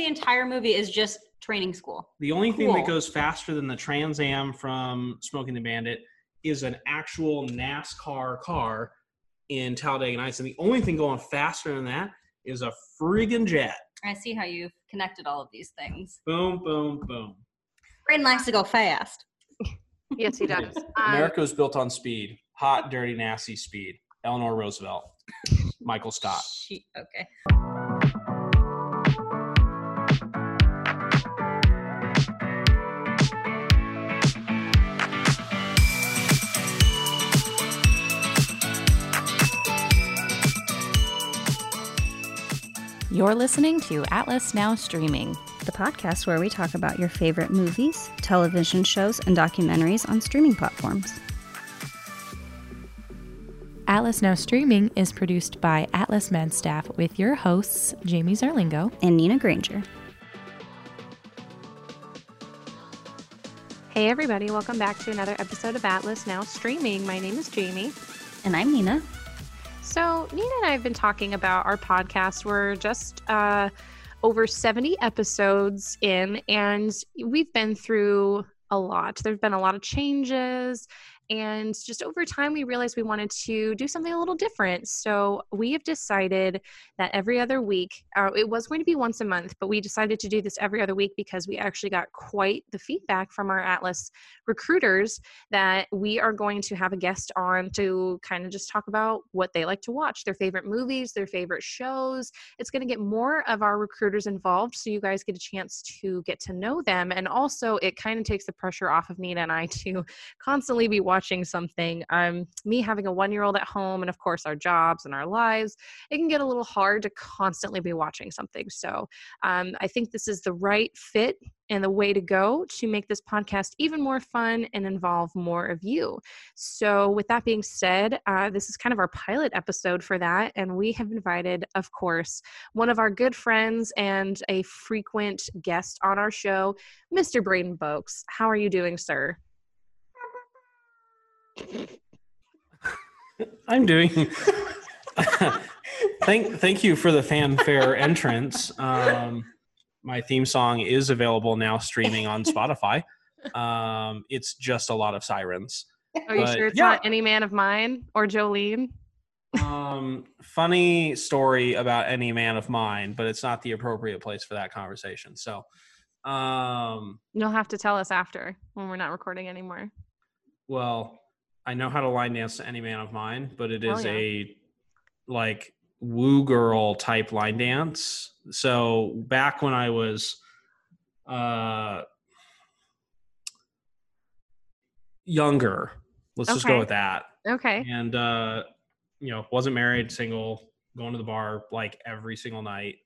the entire movie is just training school. The only thing that goes faster than the Trans Am from Smoking the Bandit is an actual NASCAR car in Talladega Nights. And the only thing going faster than that is a friggin' jet. I see how you've connected all of these things. Boom, boom, boom. Braden likes to go fast. Yes, he does. America was built on speed. Hot, dirty, nasty speed. Eleanor Roosevelt. Michael Scott. Okay. You're listening to Atlas Now Streaming, the podcast where we talk about your favorite movies, television shows, and documentaries on streaming platforms. Atlas Now Streaming is produced by Atlas Med staff with your hosts, Jamie Zarlingo and Nina Granger. Hey everybody, welcome back to another episode of Atlas Now Streaming. My name is Jamie. And I'm Nina. So Nina and I have been talking about our podcast. We're just over 70 episodes in, and we've been through a lot. There have been a lot of changes, and just over time, we realized we wanted to do something a little different. So we have decided that every other week, it was going to be once a month, but we decided to do this every other week because we actually got quite the feedback from our Atlas recruiters that we are going to have a guest on to kind of just talk about what they like to watch, their favorite movies, their favorite shows. It's going to get more of our recruiters involved, so you guys get a chance to get to know them. And also, it kind of takes the pressure off of Nina and I to constantly be watching something. Me having a 1-year-old at home, and of course our jobs and our lives, it can get a little hard to constantly be watching something. So I think this is the right fit and the way to go to make this podcast even more fun and involve more of you. So with that being said, this is kind of our pilot episode for that. And we have invited, of course, one of our good friends and a frequent guest on our show, Mr. Braden Boakes. How are you doing, sir? I'm doing... thank you for the fanfare entrance. My theme song is available now, streaming on Spotify. It's just a lot of sirens. Are you sure it's not Any Man of Mine or Jolene? Funny story about Any Man of Mine, but it's not the appropriate place for that conversation. So, you'll have to tell us after when we're not recording anymore. Well, I know how to line dance to Any Man of Mine, but it is a like woo girl type line dance. So back when I was younger, let's just go with that. Okay. And, wasn't married, single, going to the bar like every single night.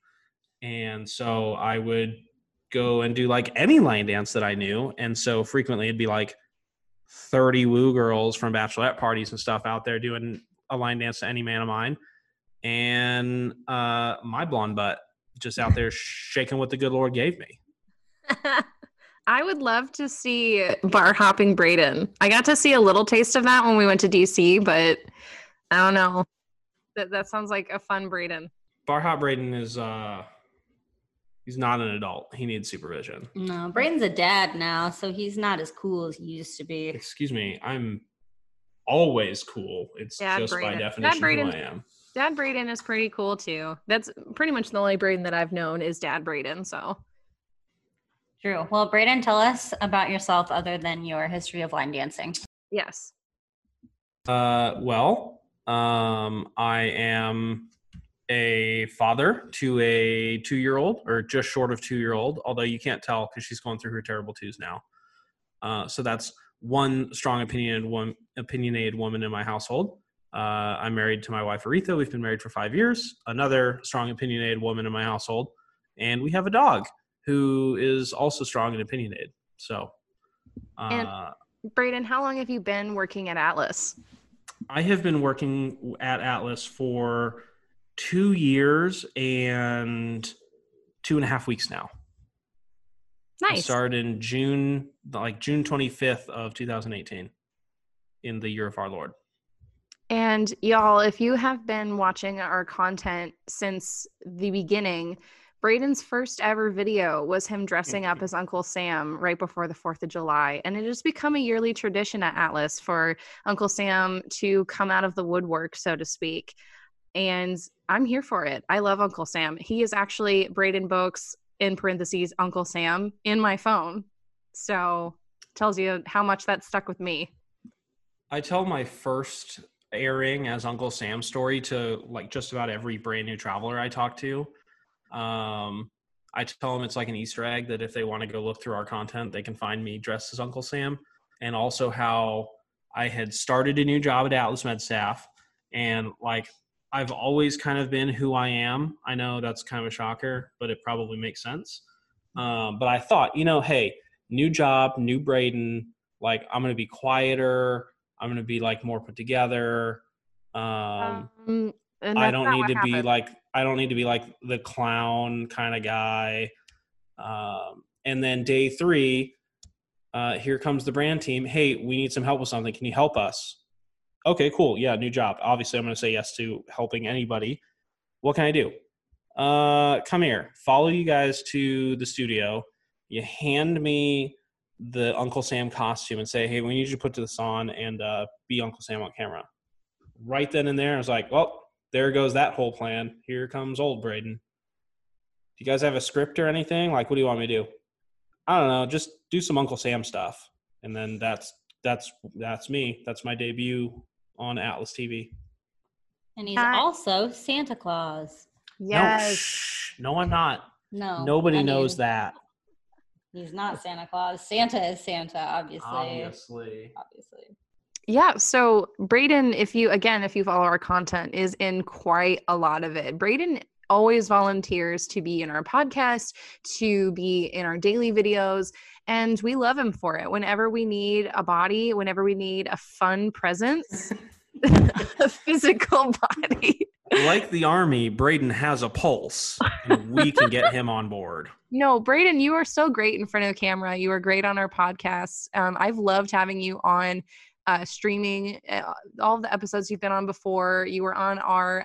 And so I would go and do like any line dance that I knew. And so frequently it'd be like 30 woo girls from bachelorette parties and stuff out there doing a line dance to Any Man of Mine. And my blonde butt just out there shaking what the good Lord gave me. I would love to see bar hopping Braden. I got to see a little taste of that when we went to DC, but I don't know. That sounds like a fun Braden. Bar hop Braden is he's not an adult. He needs supervision. No, Braden's a dad now, so he's not as cool as he used to be. Excuse me, I'm always cool. It's dad just Braden. By definition who I am. Dad Braden is pretty cool too. That's pretty much the only Braden that I've known is Dad Braden, so. True. Well, Braden, tell us about yourself other than your history of line dancing. Yes. I am a father to a 2-year-old, or just short of 2-year-old, although you can't tell because she's going through her terrible twos now. So that's one strong opinionated woman in my household. I'm married to my wife, Aretha. We've been married for 5 years. Another strong, opinionated woman in my household. And we have a dog who is also strong and opinionated. So, and Braden, how long have you been working at Atlas? I have been working at Atlas for 2 years and 2.5 weeks now. Nice. I started in June 25th of 2018 in the year of our Lord. And y'all, if you have been watching our content since the beginning, Braden's first ever video was him dressing up as Uncle Sam right before the 4th of July. And it has become a yearly tradition at Atlas for Uncle Sam to come out of the woodwork, so to speak. And I'm here for it. I love Uncle Sam. He is actually Braden Books, in parentheses, Uncle Sam, in my phone. So tells you how much that stuck with me. I tell my first airing as Uncle Sam story to like just about every brand new traveler I talk to. I tell them it's like an Easter egg that if they want to go look through our content, they can find me dressed as Uncle Sam, and also how I had started a new job at Atlas Med Staff, and like I've always kind of been who I am. I know that's kind of a shocker, but it probably makes sense. But I thought, you know, hey, new job, new Braden, like I'm going to be quieter. I'm going to be like more put together. I don't need to be like, I don't need to be like the clown kind of guy. And then day three, here comes the brand team. Hey, we need some help with something. Can you help us? Okay, cool. Yeah, new job. Obviously, I'm going to say yes to helping anybody. What can I do? Come here. Follow you guys to the studio. You hand me the Uncle Sam costume and say, hey, we need you to put this on and be Uncle Sam on camera. Right then and there, I was like, well, there goes that whole plan. Here comes old Braden. Do you guys have a script or anything? Like, what do you want me to do? I don't know. Just do some Uncle Sam stuff. And then that's me. That's my debut on Atlas TV. And he's also Santa Claus. Yes. No, no, I'm not. No. Nobody knows that. He's not Santa Claus. Santa is Santa, obviously. Obviously. Yeah, so Braden, if you follow our content, is in quite a lot of it. Braden always volunteers to be in our podcast, to be in our daily videos, and we love him for it. Whenever we need a body, whenever we need a fun presence, a physical body. Like the Army, Braden has a pulse, and we can get him on board. No, Braden, you are so great in front of the camera. You are great on our podcast. I've loved having you on streaming all the episodes you've been on before. You were on our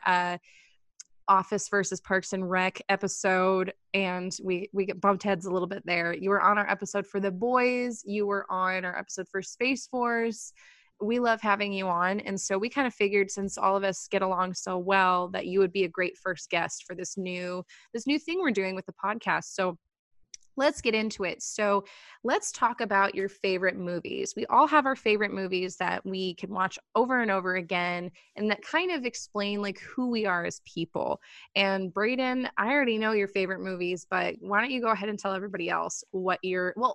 Office versus Parks and Rec episode, and we get bumped heads a little bit there. You were on our episode for The Boys. You were on our episode for Space Force. We love having you on, and so we kind of figured, since all of us get along so well, that you would be a great first guest for this new thing we're doing with the podcast. So let's get into it. So let's talk about your favorite movies. We all have our favorite movies that we can watch over and over again, and that kind of explain like who we are as people. And Braden, I already know your favorite movies, but why don't you go ahead and tell everybody else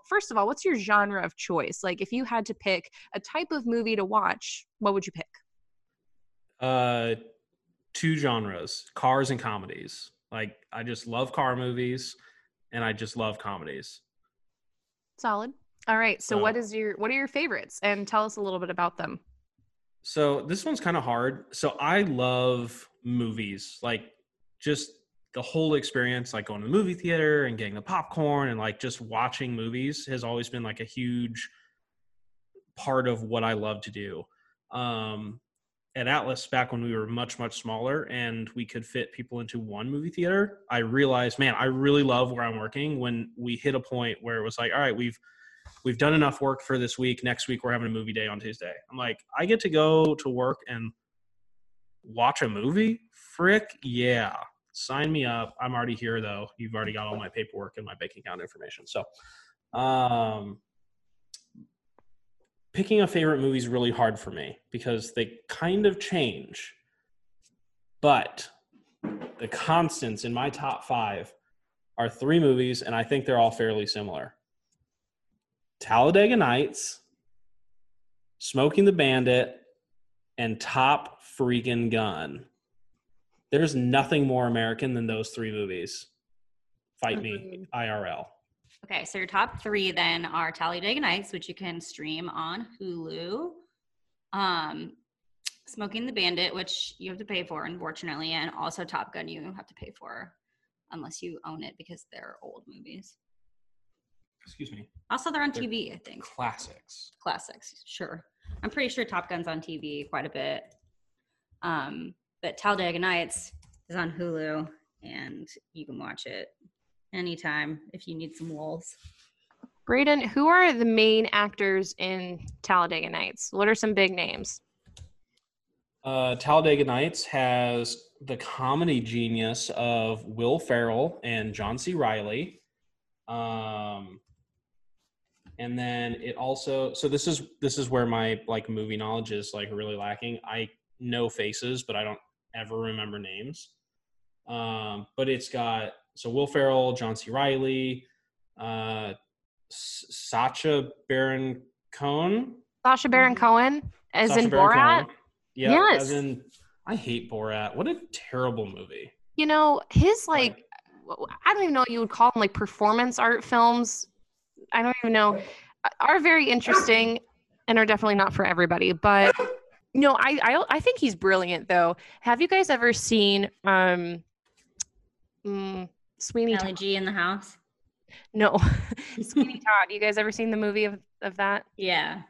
first of all, what's your genre of choice? Like if you had to pick a type of movie to watch, what would you pick? Two genres, cars and comedies. Like I just love car movies. And I just love comedies. Solid. All right. So what are your favorites? And tell us a little bit about them. So this one's kind of hard. So I love movies, like just the whole experience, like going to the movie theater and getting the popcorn and like just watching movies has always been like a huge part of what I love to do. At Atlas, back when we were much, much smaller and we could fit people into one movie theater, I realized, man, I really love where I'm working. When we hit a point where it was like, all right, we've done enough work for this week. Next week, we're having a movie day on Tuesday. I'm like, I get to go to work and watch a movie? Frick, yeah. Sign me up. I'm already here, though. You've already got all my paperwork and my bank account information. So picking a favorite movie is really hard for me because they kind of change, but the constants in my top five are three movies, and I think they're all fairly similar. Talladega Nights, Smoking the Bandit, and Top Freaking Gun. There's nothing more American than those three movies. Fight me, IRL. Okay, so your top three then are Talladega Nights, which you can stream on Hulu, Smoking the Bandit, which you have to pay for, unfortunately, and also Top Gun, you have to pay for unless you own it because they're old movies. Excuse me. Also, they're on TV, I think. Classics, sure. I'm pretty sure Top Gun's on TV quite a bit. But Talladega Nights is on Hulu, and you can watch it anytime if you need some walls. Braden, who are the main actors in Talladega Nights? What are some big names? Talladega Nights has the comedy genius of Will Ferrell and John C. Reilly. And then it also, so this is where my like movie knowledge is like really lacking. I know faces, but I don't ever remember names. But it's got, so Will Ferrell, John C. Reilly, Sacha Baron Cohen. Sacha Baron Cohen, as Sacha in Baron Borat. Cohen. Yeah, yes. As in, I hate Borat. What a terrible movie. You know, his like, I don't even know what you would call them, like performance art films. I don't even know, are very interesting and are definitely not for everybody. But no, I think he's brilliant though. Have you guys ever seen Sweeney Todd? G in the House? No. Sweeney Todd. You guys ever seen the movie of that? Yeah.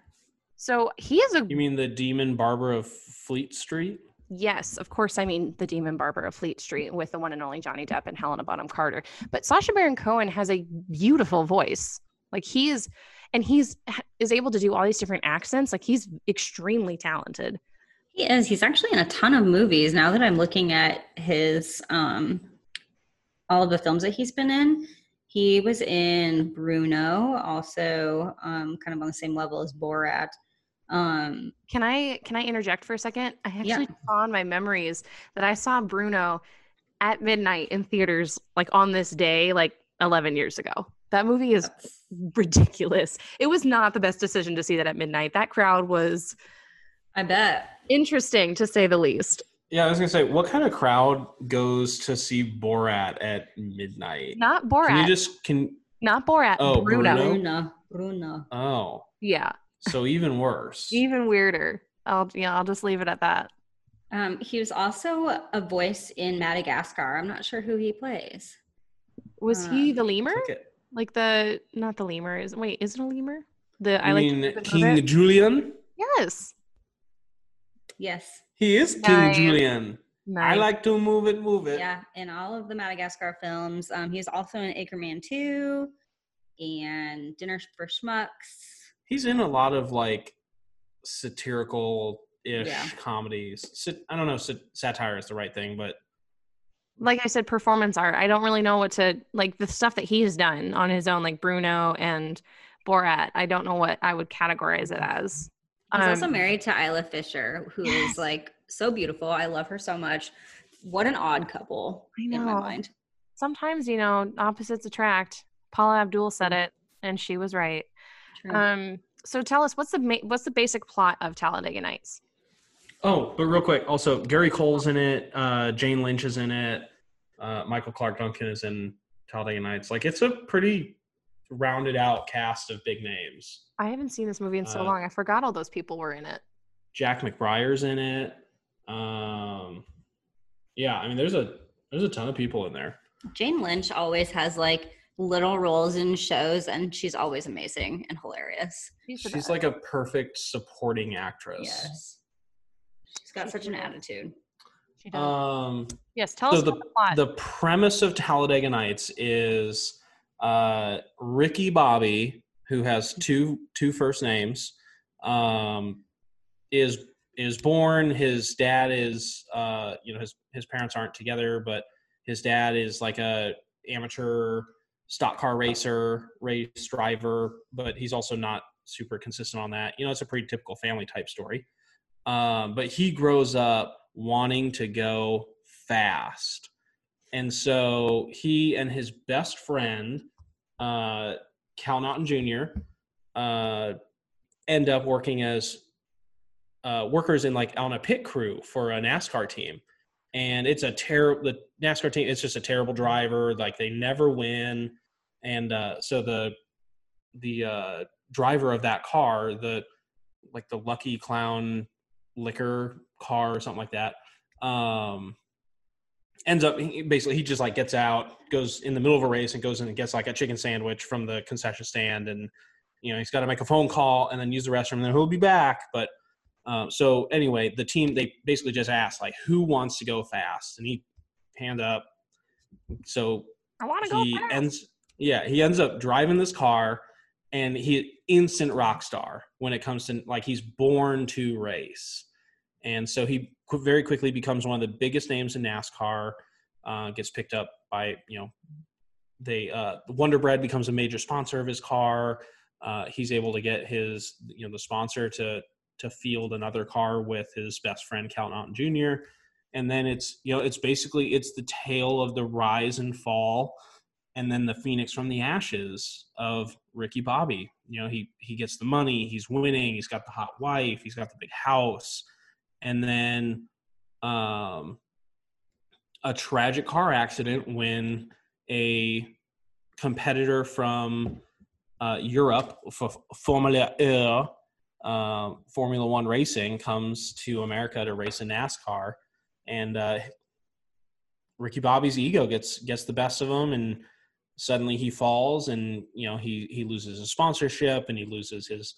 So he is a... You mean the Demon Barber of Fleet Street? Yes, of course. I mean the Demon Barber of Fleet Street with the one and only Johnny Depp and Helena Bonham Carter. But Sacha Baron Cohen has a beautiful voice. Like he's able to do all these different accents. Like he's extremely talented. He is. He's actually in a ton of movies. Now that I'm looking at his all of the films that he's been in, he was in Bruno, also kind of on the same level as Borat. Can I interject for a second? I actually saw in my memories that I saw Bruno at midnight in theaters, like on this day, like 11 years ago. That movie is ridiculous. It was not the best decision to see that at midnight. That crowd was, I bet, interesting to say the least. Yeah, I was gonna say, what kind of crowd goes to see Borat at midnight? Not Borat. Not Borat. Oh, Bruno. Oh. Yeah. So even worse. Even weirder. I'll just leave it at that. He was also a voice in Madagascar. I'm not sure who he plays. Was he the lemur? Is it a lemur? King Julian? Yes. He is King Julian. Nice. I like to move it. Yeah, in all of the Madagascar films. He's also in Anchorman 2 and Dinner for Schmucks. He's in a lot of like satirical-ish comedies. I don't know if satire is the right thing, but like I said, performance art. I don't really know what to like the stuff that he's done on his own, like Bruno and Borat. I don't know what I would categorize it as. He's also married to Isla Fisher, who is like so beautiful. I love her so much. What an odd couple in my mind. Sometimes, you know, opposites attract. Paula Abdul said it, and she was right. True. So tell us, what's the basic plot of Talladega Nights? Oh, but real quick, also Gary Cole's in it. Jane Lynch is in it. Michael Clark Duncan is in Talladega Nights. Like, it's a pretty rounded out cast of big names. I haven't seen this movie in so long. I forgot all those people were in it. Jack McBriar's in it. Yeah, I mean, there's a ton of people in there. Jane Lynch always has like little roles in shows, and she's always amazing and hilarious. She's like a perfect supporting actress. Yes, she's got such an attitude. She does. Yes, tell us about the plot. The premise of Talladega Nights is Ricky Bobby, who has two first names, is born. His dad is, his parents aren't together, but his dad is like a amateur stock car race driver, but he's also not super consistent on that. You know, it's a pretty typical family type story. But he grows up wanting to go fast. And so he and his best friend, Cal Naughton Jr., end up working as workers on a pit crew for a NASCAR team. And it's the NASCAR team, it's just a terrible driver. Like, they never win. And so the driver of that car, the Lucky Clown Liquor car or something like that, ends up, he just like gets out, goes in the middle of a race and goes in and gets like a chicken sandwich from the concession stand. And, you know, he's got to make a phone call and then use the restroom and then he'll be back. But so anyway, the team, they basically just asked, like, who wants to go fast? And he panned up. So I want to go back. He ends up driving this car, and he instant rock star when it comes to, like, he's born to race. And so he very quickly becomes one of the biggest names in NASCAR, gets picked up by, Wonder Bread becomes a major sponsor of his car. He's able to get his, the sponsor to field another car with his best friend, Cal Naughton Jr. And then it's the tale of the rise and fall, and then the phoenix from the ashes of Ricky Bobby. He gets the money, he's winning, he's got the hot wife, he's got the big house. And then a tragic car accident when a competitor from Europe, Formula One racing, comes to America to race in NASCAR. And Ricky Bobby's ego gets the best of him, and suddenly he falls, and he loses his sponsorship, and he loses his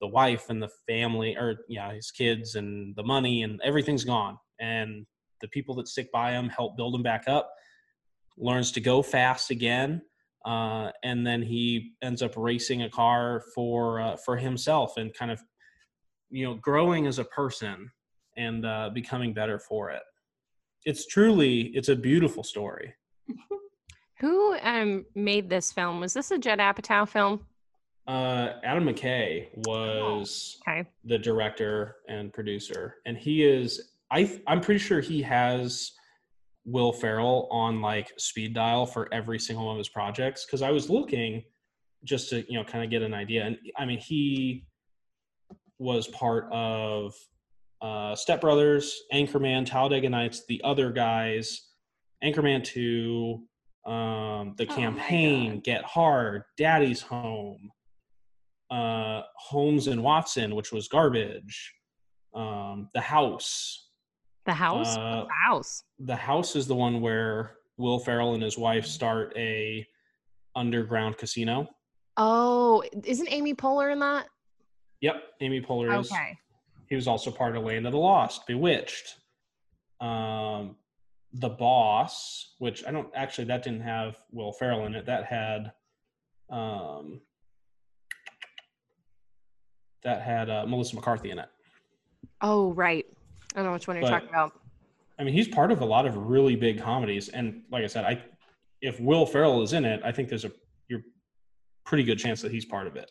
the wife and the family, or his kids and the money, and everything's gone. And the people that stick by him help build him back up, learns to go fast again, and then he ends up racing a car for himself, and kind of growing as a person and becoming better for it. It's a beautiful story. Who made this film? Was this a Judd Apatow film? Adam McKay was the director and producer, and he is, I'm pretty sure he has Will Ferrell on like speed dial for every single one of his projects. Cause I was looking just to, kind of get an idea. And I mean, he was part of Step Brothers, Anchorman, Talladega Nights, The Other Guys, Anchorman 2, The Campaign, Get Hard, Daddy's Home, Holmes and Watson, which was garbage, The House. The House? The House is the one where Will Ferrell and his wife start a underground casino. Oh, isn't Amy Poehler in that? Yep, Amy Poehler is. Okay. He was also part of Land of the Lost, Bewitched, The Boss, which that didn't have Will Ferrell in it. That had Melissa McCarthy in it. Oh, right. I don't know which one you're talking about. I mean, he's part of a lot of really big comedies, and like I said, if Will Ferrell is in it, I think there's a pretty good chance that he's part of it.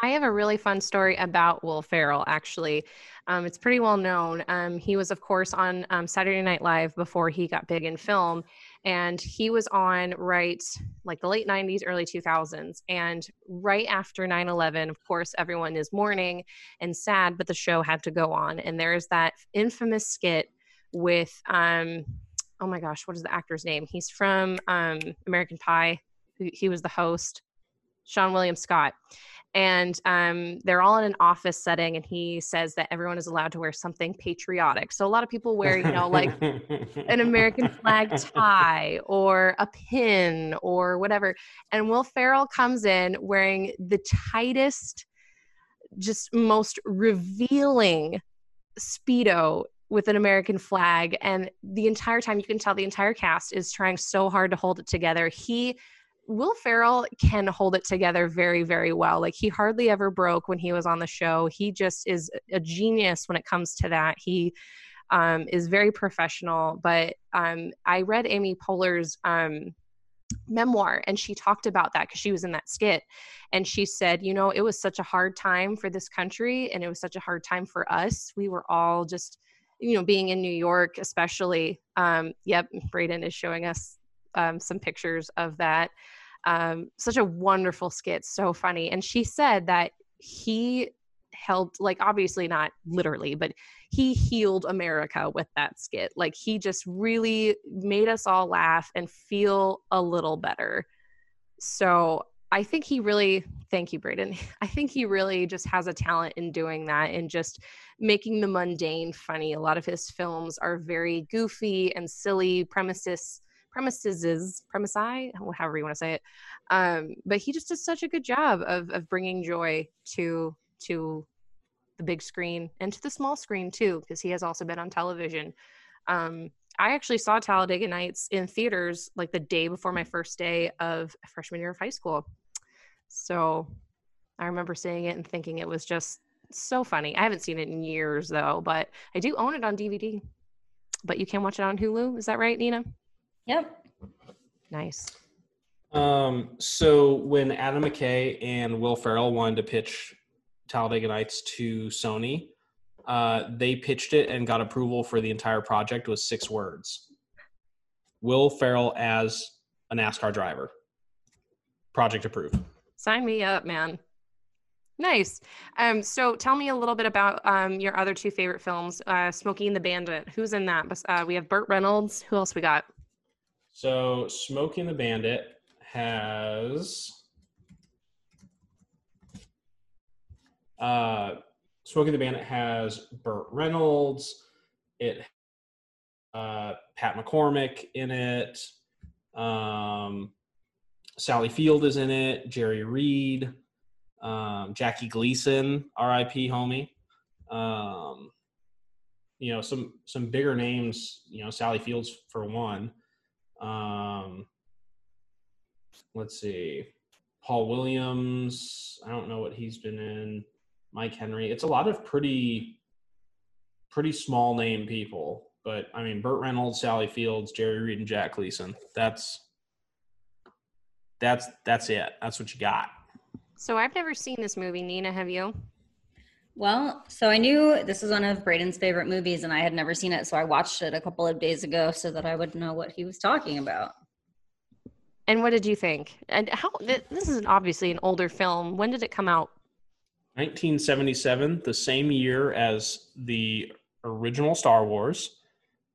I have a really fun story about Will Ferrell, actually. It's pretty well known. He was, of course, on Saturday Night Live before he got big in film. And he was on the late 90s, early 2000s. And right after 9/11, of course, everyone is mourning and sad, but the show had to go on. And there's that infamous skit with, oh my gosh, what is the actor's name? He's from American Pie. He was the host, Sean William Scott. And they're all in an office setting, and he says that everyone is allowed to wear something patriotic. So a lot of people wear, an American flag tie or a pin or whatever. And Will Ferrell comes in wearing the tightest, just most revealing Speedo with an American flag. And the entire time, you can tell the entire cast is trying so hard to hold it together. Will Ferrell can hold it together very, very well. Like, he hardly ever broke when he was on the show. He just is a genius when it comes to that. He is very professional. But I read Amy Poehler's memoir, and she talked about that because she was in that skit. And she said, it was such a hard time for this country, and it was such a hard time for us. We were all just, being in New York especially. Yep, Brayden is showing us some pictures of that. Such a wonderful skit, so funny. And she said that he helped, obviously not literally, but he healed America with that skit. He just really made us all laugh and feel a little better. So I think he really, thank you, Brayden. I think he really just has a talent in doing that and just making the mundane funny. A lot of his films are very goofy and silly premises, however you want to say it. But he just does such a good job of bringing joy to the big screen and to the small screen too, because he has also been on television. I actually saw Talladega Nights in theaters like the day before my first day of freshman year of high school. So I remember seeing it and thinking it was just so funny. I haven't seen it in years though, but I do own it on DVD. But you can watch it on Hulu. Is that right, Nina? Yep. Nice. So when Adam McKay and Will Ferrell wanted to pitch Talladega Nights to Sony, they pitched it and got approval for the entire project with 6 words. Will Ferrell as a NASCAR driver. Project approved. Sign me up, man. Nice. So tell me a little bit about your other 2 favorite films, Smoking the Bandit. Who's in that? We have Burt Reynolds. Who else we got? So Smoking the Bandit has... Smoking the Bandit has Burt Reynolds. It Pat McCormick in it. Sally Field is in it. Jerry Reed. Jackie Gleason, R.I.P. homie. You know, some bigger names, you know, Sally Fields for one. Let's see. Paul Williams. I don't know what he's been in. Mike Henry. It's a lot of pretty small name people. But, I mean, Burt Reynolds, Sally Fields, Jerry Reed, and Jack Gleason. That's it. That's what you got. So I've never seen this movie. Nina, have you? Well, so I knew this was one of Braden's favorite movies, and I had never seen it, so I watched it a couple of days ago so that I would know what he was talking about. And what did you think? And how this is obviously an older film. When did it come out? 1977, the same year as the original Star Wars.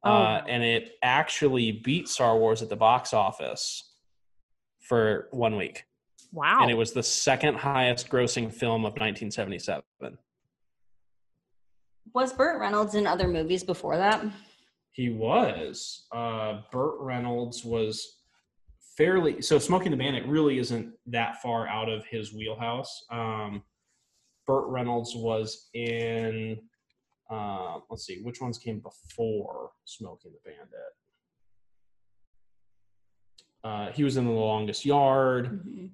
Oh. And it actually beat Star Wars at the box office for 1 week. Wow. And it was the second highest grossing film of 1977. Was Burt Reynolds in other movies before that? He was. Burt Reynolds was fairly... So Smoking the Bandit really isn't that far out of his wheelhouse. Burt Reynolds was in... let's see, which ones came before Smoking the Bandit? He was in The Longest Yard. Mm-hmm.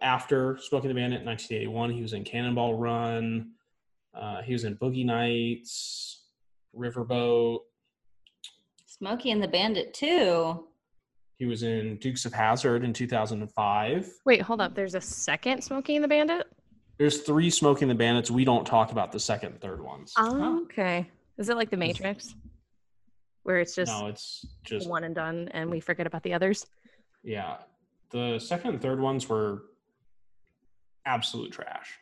After Smoking the Bandit in 1981, he was in Cannonball Run. He was in Boogie Nights, Riverboat. Smokey and the Bandit 2. He was in Dukes of Hazzard in 2005. Wait, hold up. There's a second Smokey and the Bandit? There's 3 Smoking the Bandits. We don't talk about the second and third ones. Oh, okay. Is it like The Matrix? Where it's just, no, it's just one and done and we forget about the others? Yeah. The second and third ones were absolute trash.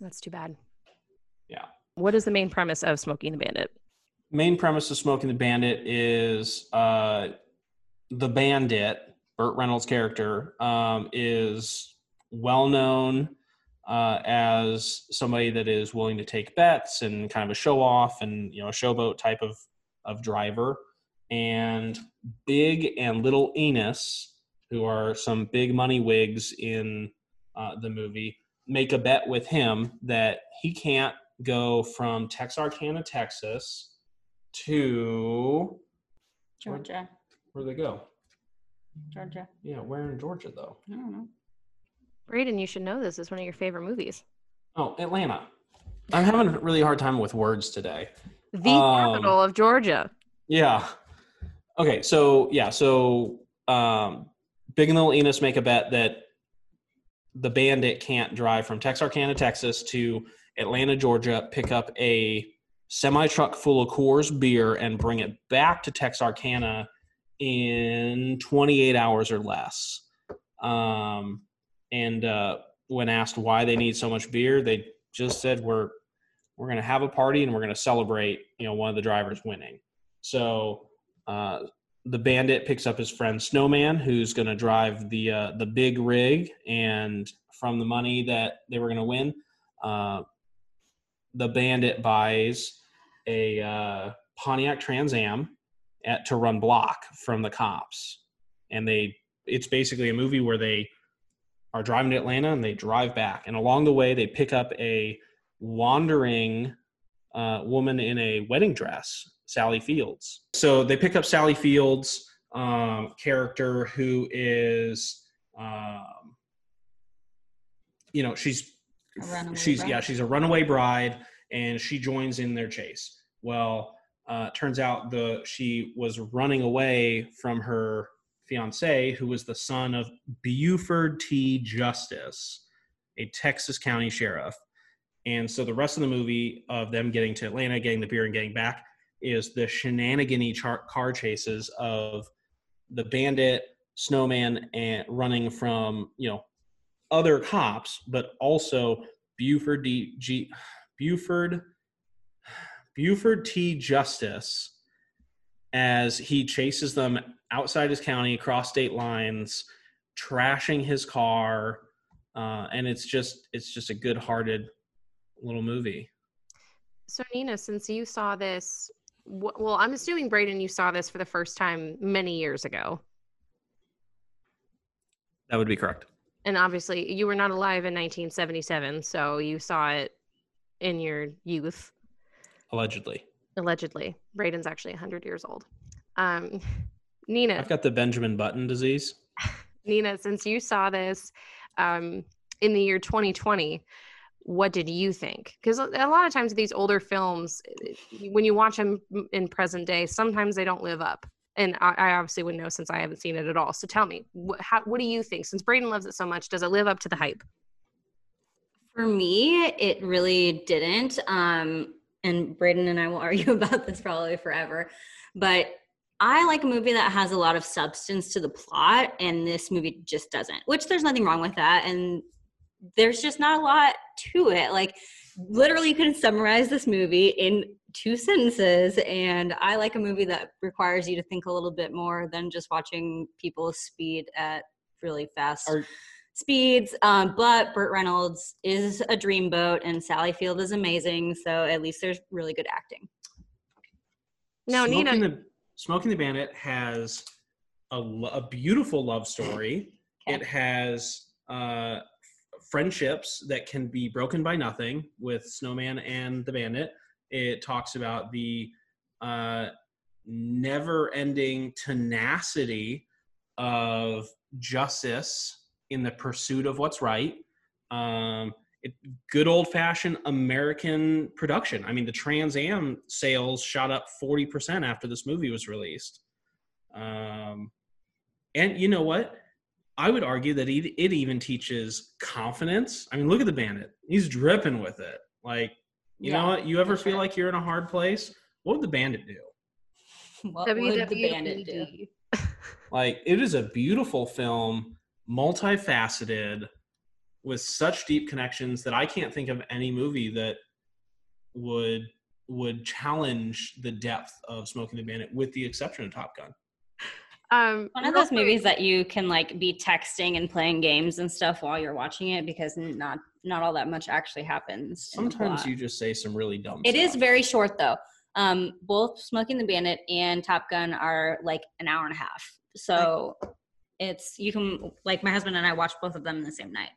That's too bad. Yeah. What is the main premise of Smoking the Bandit? Main premise of Smoking the Bandit is the bandit, Burt Reynolds' character, is well-known as somebody that is willing to take bets and kind of a show-off and, you know, a showboat type of driver. And Big and Little Enos, who are some big money wigs in the movie, make a bet with him that he can't go from Texarkana, Texas to... Georgia. Where do they go? Georgia. Yeah, where in Georgia, though? I don't know. Braden, you should know this. It's one of your favorite movies. Oh, Atlanta. I'm having a really hard time with words today. The capital of Georgia. Yeah. Okay, so, yeah, so... Big and Little Enos make a bet that the bandit can't drive from Texarkana, Texas to Atlanta, Georgia, pick up a semi-truck full of Coors beer and bring it back to Texarkana in 28 hours or less. When asked why they need so much beer, they just said, we're going to have a party and we're going to celebrate, you know, one of the drivers winning. So, the bandit picks up his friend Snowman, who's going to drive the big rig, and from the money that they were going to win, the bandit buys a Pontiac Trans Am to run block from the cops. And it's basically a movie where they are driving to Atlanta and they drive back. And along the way, they pick up a wandering woman in a wedding dress Sally Fields. So they pick up Sally Fields' character, who is, you know, she's a runaway bride, and she joins in their chase. Well, turns out she was running away from her fiance, who was the son of Buford T. Justice, a Texas county sheriff. And so the rest of the movie of them getting to Atlanta, getting the beer and getting back is the shenanigan-y car chases of the bandit, snowman, and running from, you know, other cops, but also Buford T. Justice, as he chases them outside his county, across state lines, trashing his car, and it's just a good-hearted little movie. So Nina, since you saw this, well, I'm assuming, Braden, you saw this for the first time many years ago. That would be correct. And obviously, you were not alive in 1977, so you saw it in your youth. Allegedly. Braden's actually 100 years old. Nina. I've got the Benjamin Button disease. Nina, since you saw this in the year 2020, what did you think? Because a lot of times these older films, when you watch them in present day, sometimes they don't live up. And I obviously wouldn't know since I haven't seen it at all. So tell me, what do you think? Since Braden loves it so much, does it live up to the hype? For me, it really didn't. And Braden and I will argue about this probably forever. But I like a movie that has a lot of substance to the plot, and this movie just doesn't. Which there's nothing wrong with that. And there's just not a lot to it. Like, literally, you can summarize this movie in 2 sentences, and I like a movie that requires you to think a little bit more than just watching people speed at really fast speeds. But Burt Reynolds is a dreamboat, and Sally Field is amazing, so at least there's really good acting. Now, Nina, Smoking the Bandit has a beautiful love story. Okay. It has friendships that can be broken by nothing with Snowman and the Bandit. It talks about the never-ending tenacity of justice in the pursuit of what's right. Good old-fashioned American production. I mean, the Trans Am sales shot up 40% after this movie was released. And you know what? I would argue that it even teaches confidence. I mean, look at the Bandit. He's dripping with it. Like, You know what? You ever feel like you're in a hard place? What would the Bandit do? What would the Bandit do? Like, it is a beautiful film, multifaceted, with such deep connections that I can't think of any movie that would challenge the depth of Smoking the Bandit, with the exception of Top Gun. One of those movies that you can, like, be texting and playing games and stuff while you're watching it, because not all that much actually happens. Sometimes you just say some really dumb stuff. It is very short, though. Both Smoking the Bandit and Top Gun are like an hour and a half. So you can, like, my husband and I watched both of them the same night.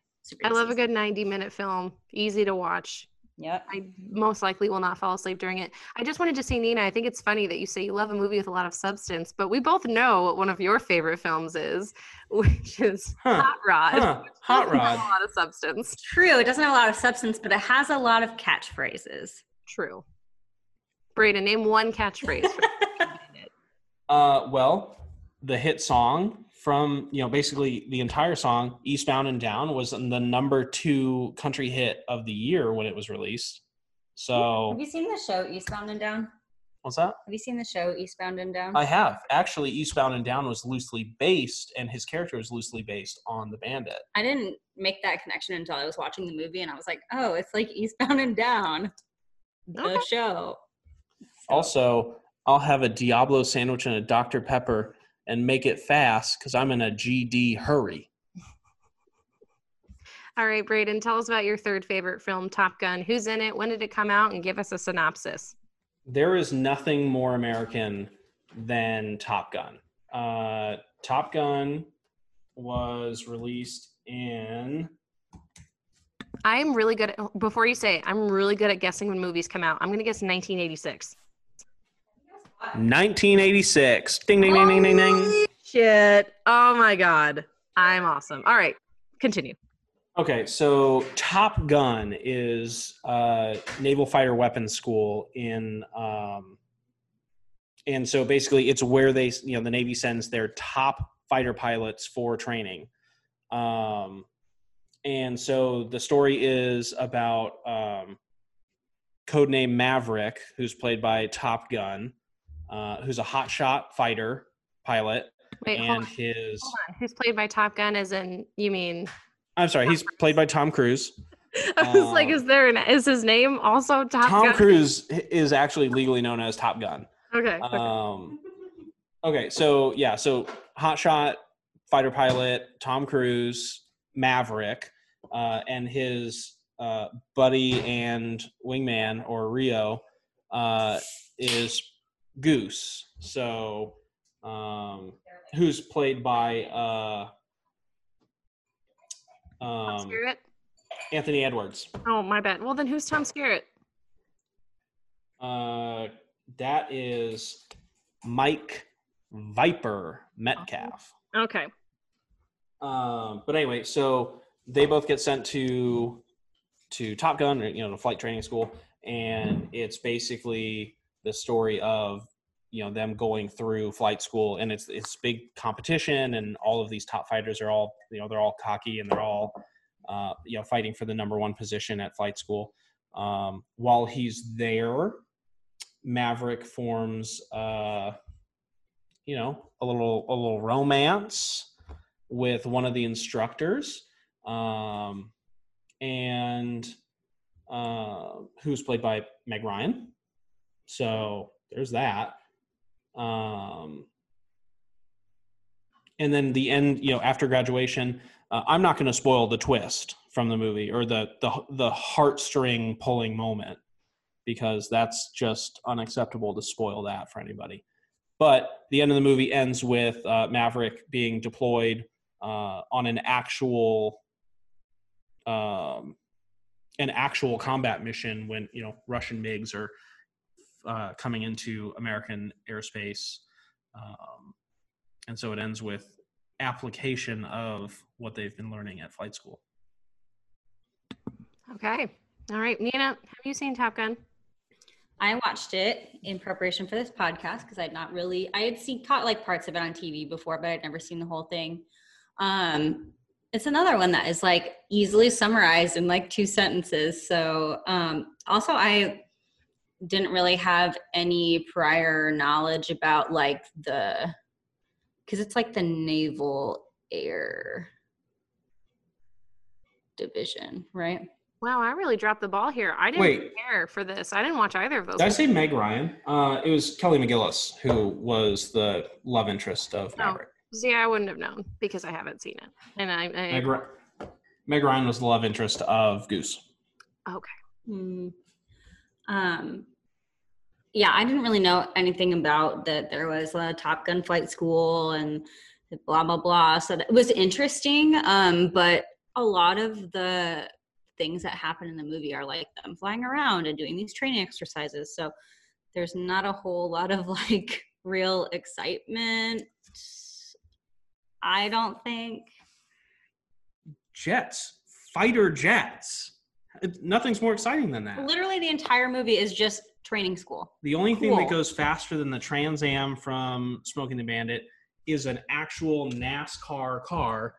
I love a good 90-minute film. Easy to watch. Yeah, I most likely will not fall asleep during it. I just wanted to say, Nina, I think it's funny that you say you love a movie with a lot of substance, but we both know what one of your favorite films is, which is Hot Rod. Hot Rod doesn't have a lot of substance. True, it doesn't have a lot of substance, but it has a lot of catchphrases. True. Braden, name one catchphrase. Well, the hit song from, you know, basically the entire song, Eastbound and Down, was the #2 country hit of the year when it was released. So have you seen the show Eastbound and Down? What's that? Have you seen the show Eastbound and Down? I have. Actually, Eastbound and Down was loosely based, and his character was loosely based on the Bandit. I didn't make that connection until I was watching the movie, and I was like, oh, it's like Eastbound and Down, the show. So. Also, I'll have a Diablo sandwich and a Dr. Pepper and make it fast, because I'm in a GD hurry. All right, Braden, tell us about your third favorite film, Top Gun. Who's in it? When did it come out? And give us a synopsis. There is nothing more American than Top Gun. Top Gun was released in... I'm really good at guessing when movies come out. I'm going to guess 1986. 1986. Ding, ding, ding, ding, ding, ding. Shit. Oh, my God. I'm awesome. All right. Continue. Okay, so Top Gun is Naval Fighter Weapons School in and so basically it's where they, you know, the Navy sends their top fighter pilots for training. And so the story is about codename Maverick, who's played by Top Gun, who's a hotshot fighter pilot. Wait, and hold on. Who's played by Top Gun as in, you mean... I'm sorry, he's played by Tom Cruise. I was like, is his name also Top Gun? Tom Cruise is actually legally known as Top Gun. Okay. Okay, so yeah, so hotshot fighter pilot Tom Cruise, Maverick, and his buddy and wingman, or Rio, is Goose. So, who's played by... Tom Skerritt? Anthony Edwards. Oh, my bad. Well, then who's Tom Skerritt? That is Mike Viper Metcalf. Okay. But anyway, so they both get sent to Top Gun, you know, to flight training school, and it's basically the story of, you know, them going through flight school, and it's big competition, and all of these top fighters are all, you know, they're all cocky, and they're all, you know, fighting for the number one position at flight school. While he's there, Maverick forms, you know, a little romance with one of the instructors, and who's played by Meg Ryan. So there's that. And then the end, you know, after graduation, I'm not going to spoil the twist from the movie, or the heartstring pulling moment, because that's just unacceptable to spoil that for anybody. But the end of the movie ends with Maverick being deployed on an actual combat mission when, you know, Russian MiGs are coming into American airspace. And so it ends with application of what they've been learning at flight school. Okay. All right. Nina, have you seen Top Gun? I watched it in preparation for this podcast because I had caught like parts of it on TV before, but I'd never seen the whole thing. It's another one that is like easily summarized in like 2 sentences. So also I didn't really have any prior knowledge about like because it's like the Naval Air Division, right? Wow, I really dropped the ball here. I didn't care for this. I didn't watch either of those. Did I say Meg Ryan? It was Kelly McGillis who was the love interest of Maverick. See, I wouldn't have known because I haven't seen it. And Meg Ryan was the love interest of Goose. Okay. Mm. Yeah, I didn't really know anything about that. There was a Top Gun flight school and blah, blah, blah. So that was interesting. But a lot of the things that happen in the movie are like them flying around and doing these training exercises. So there's not a whole lot of like real excitement, I don't think. Jets, fighter jets. Nothing's more exciting than that. Literally the entire movie is just training school. The only thing that goes faster than the Trans Am from Smoking the Bandit is an actual NASCAR car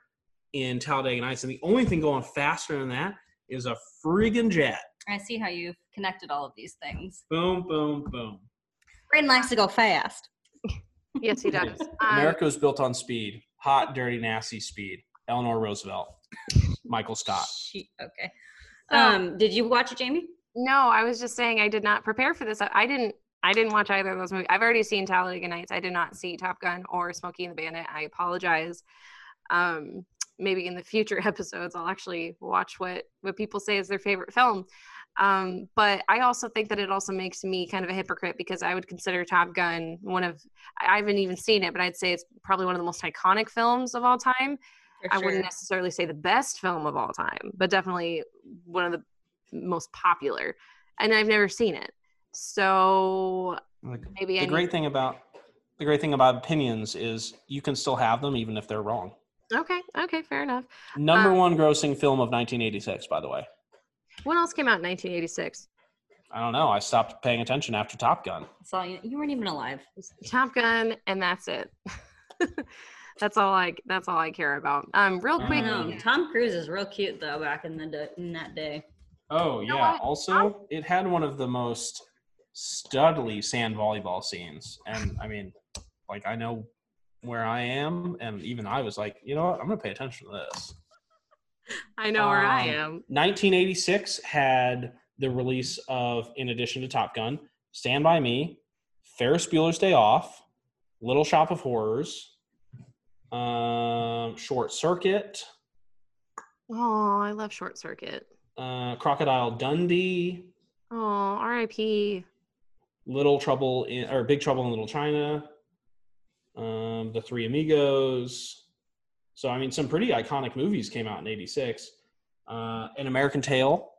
in Talladega Nights, and the only thing going faster than that is a friggin' jet. I see how you've connected all of these things. Boom, boom, boom. Braden likes to go fast. Yes, he does. America was built on speed. Hot, dirty, nasty speed. Eleanor Roosevelt. Michael Scott. Okay. Did you watch it, Jamie? No, I was just saying I did not prepare for this. I didn't watch either of those movies. I've already seen Talladega Nights. I did not see Top Gun or Smokey and the Bandit. I apologize. Maybe in the future episodes I'll actually watch what people say is their favorite film. But I also think that it also makes me kind of a hypocrite because I would consider Top Gun I haven't even seen it, but I'd say it's probably one of the most iconic films of all time. Sure. I wouldn't necessarily say the best film of all time, but definitely one of the most popular. And I've never seen it. So The great thing about opinions is you can still have them even if they're wrong. Okay, fair enough. Number one grossing film of 1986, by the way. What else came out in 1986? I don't know. I stopped paying attention after Top Gun. So you weren't even alive. Top Gun, and that's it. That's all I care about. Real quick. Tom Cruise is real cute though back in that day. Oh yeah. You know also, it had one of the most studly sand volleyball scenes, and I mean, like I know where I am, and even I was like, you know what, I'm gonna pay attention to this. I know where I am. 1986 had the release of, in addition to Top Gun, Stand By Me, Ferris Bueller's Day Off, Little Shop of Horrors, Short Circuit. Oh, I love Short Circuit. Crocodile Dundee. Oh, R.I.P. Big Trouble in Little China. The Three Amigos. So, I mean, some pretty iconic movies came out in 86. An American Tale.